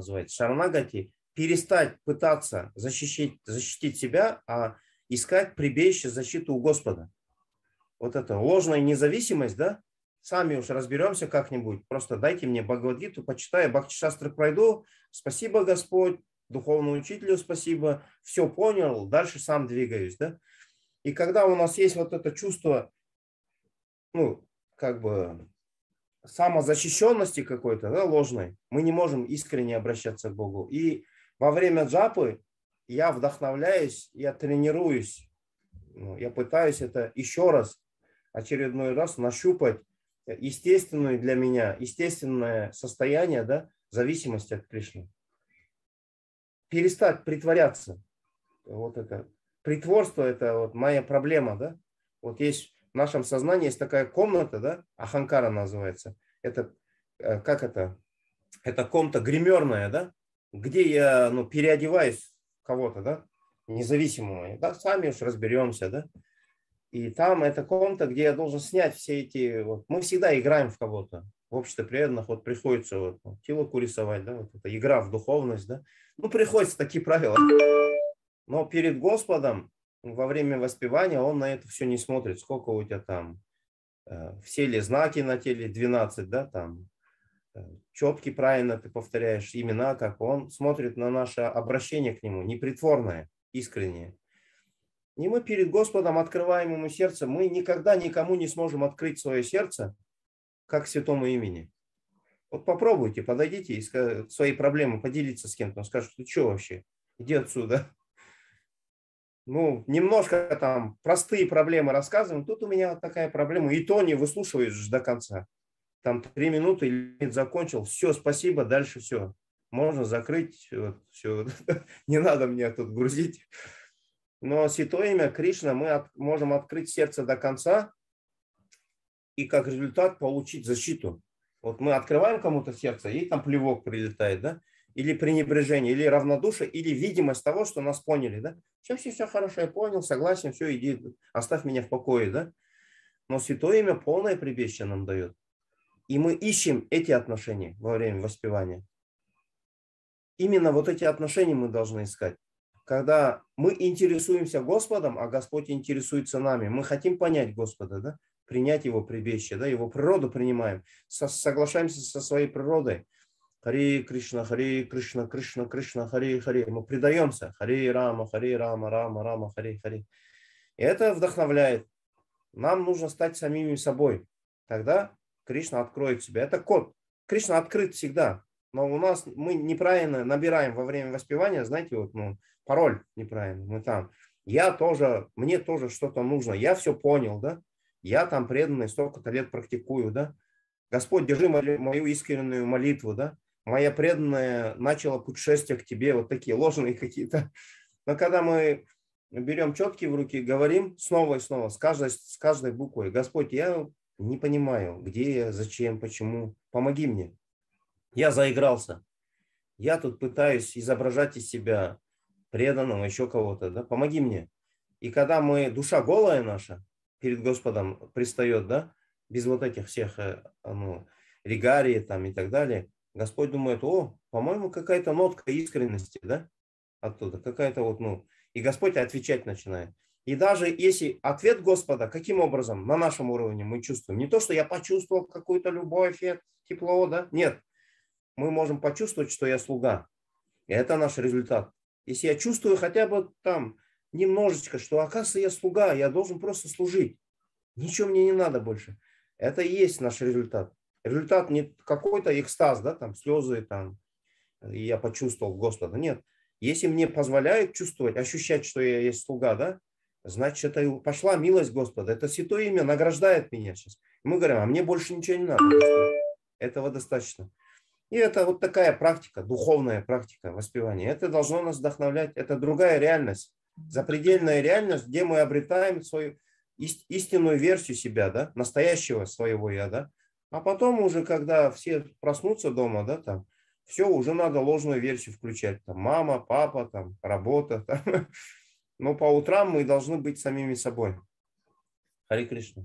называется, шарнагати, перестать пытаться защитить себя, а искать прибежище, защиту у Господа. Вот это ложная независимость, да? Сами уж разберемся как-нибудь. Просто дайте мне Бхагавадгиту, почитаю, Бхакти-шастры пройду. Спасибо, Господь, духовному учителю спасибо. Все понял, дальше сам двигаюсь, да? И когда у нас есть вот это чувство, ну, как бы самозащищенности какой-то, да, ложной, мы не можем искренне обращаться к Богу. И во время джапы я вдохновляюсь, я тренируюсь, ну, я пытаюсь это еще раз, очередной раз нащупать естественное для меня, естественное состояние, да, зависимости от Кришны. Перестать притворяться. Вот это притворство – это вот моя проблема, да? Вот есть в нашем сознании есть такая комната, да? Аханкара называется. Это как это? Это комната гримерная, да? Где я, ну, переодеваюсь в кого-то, да? Независимого. Да? Сами уж разберемся, да? И там это комната, где я должен снять все эти... Вот. Мы всегда играем в кого-то. В обществе преданных вот приходится вот, тилоку рисовать, да? Вот это игра в духовность, да? Ну, приходится такие правила. Но перед Господом во время воспевания он на это все не смотрит. Сколько у тебя там все ли знаки на теле, 12, да, там четки правильно ты повторяешь, имена как. Он смотрит на наше обращение к нему, непритворное, искреннее. И мы перед Господом открываем ему сердце. Мы никогда никому не сможем открыть свое сердце, как святому имени. Вот попробуйте, подойдите и свои проблемы поделиться с кем-то. Он скажет, ты что вообще, иди отсюда. Ну, немножко там простые проблемы рассказываем. Тут у меня такая проблема. И то не выслушиваешь до конца. Там 3 минуты лимит закончил. Все, спасибо, дальше все. Можно закрыть. Все. Не надо меня тут грузить. Но Святое Имя Кришна мы можем открыть сердце до конца и как результат получить защиту. Вот мы открываем кому-то сердце, и там плевок прилетает, да? Или пренебрежение, или равнодушие, или видимость того, что нас поняли, да? Все-все-все хорошо, я понял, согласен, все, иди, оставь меня в покое, да? Но Святое Имя полное прибежище нам дает. И мы ищем эти отношения во время воспевания. Именно вот эти отношения мы должны искать. Когда мы интересуемся Господом, а Господь интересуется нами, мы хотим понять Господа, да? Принять Его прибежище, да? Его природу принимаем, соглашаемся со своей природой. Харе Кришна, Кришна, Кришна, Хари, Хари. Мы предаемся. Хари, Рама, Рама, Хари, Хари. И это вдохновляет. Нам нужно стать самими собой. Тогда Кришна откроет себя. Это код. Кришна открыт всегда. Но у нас мы неправильно набираем во время воспевания, знаете, вот, ну, пароль неправильный. Мы там. Я тоже, мне тоже что-то нужно. Я все понял, да? Я там преданный, столько-то лет практикую, да? Господь, держи мою искреннюю молитву, да? Моя преданная начала путешествие к тебе, вот такие ложные какие-то. Но когда мы берем четки в руки, говорим снова и снова, с каждой буквой, Господь, я не понимаю, где я, зачем, почему, помоги мне. Я заигрался, я тут пытаюсь изображать из себя преданного, еще кого-то, да? Помоги мне. И когда мы, душа голая наша перед Господом пристает, да? Без вот этих всех, ну, регарий там и так далее, Господь думает, о, по-моему, какая-то нотка искренности, да, оттуда, какая-то вот, ну, и Господь отвечать начинает. И даже если ответ Господа, каким образом на нашем уровне мы чувствуем, не то, что я почувствовал какую-то любовь, тепло, да, нет, мы можем почувствовать, что я слуга, и это наш результат. Если я чувствую хотя бы там немножечко, что, оказывается, я слуга, я должен просто служить, ничего мне не надо больше. Это и есть наш результат. Результат не какой-то экстаз, да, там слезы, там, я почувствовал Господа. Нет. Если мне позволяет чувствовать, ощущать, что я есть слуга, да, значит, это пошла милость Господа. Это Святое Имя награждает меня сейчас. Мы говорим, а мне больше ничего не надо. Этого достаточно. И это вот такая практика, духовная практика воспевания. Это должно нас вдохновлять. Это другая реальность, запредельная реальность, где мы обретаем свою... истинную версию себя, да, настоящего своего я, да, а потом уже, когда все проснутся дома, да, там, все, уже надо ложную версию включать, там, мама, папа, там, работа, там. Но по утрам мы должны быть самими собой. Харе Кришна.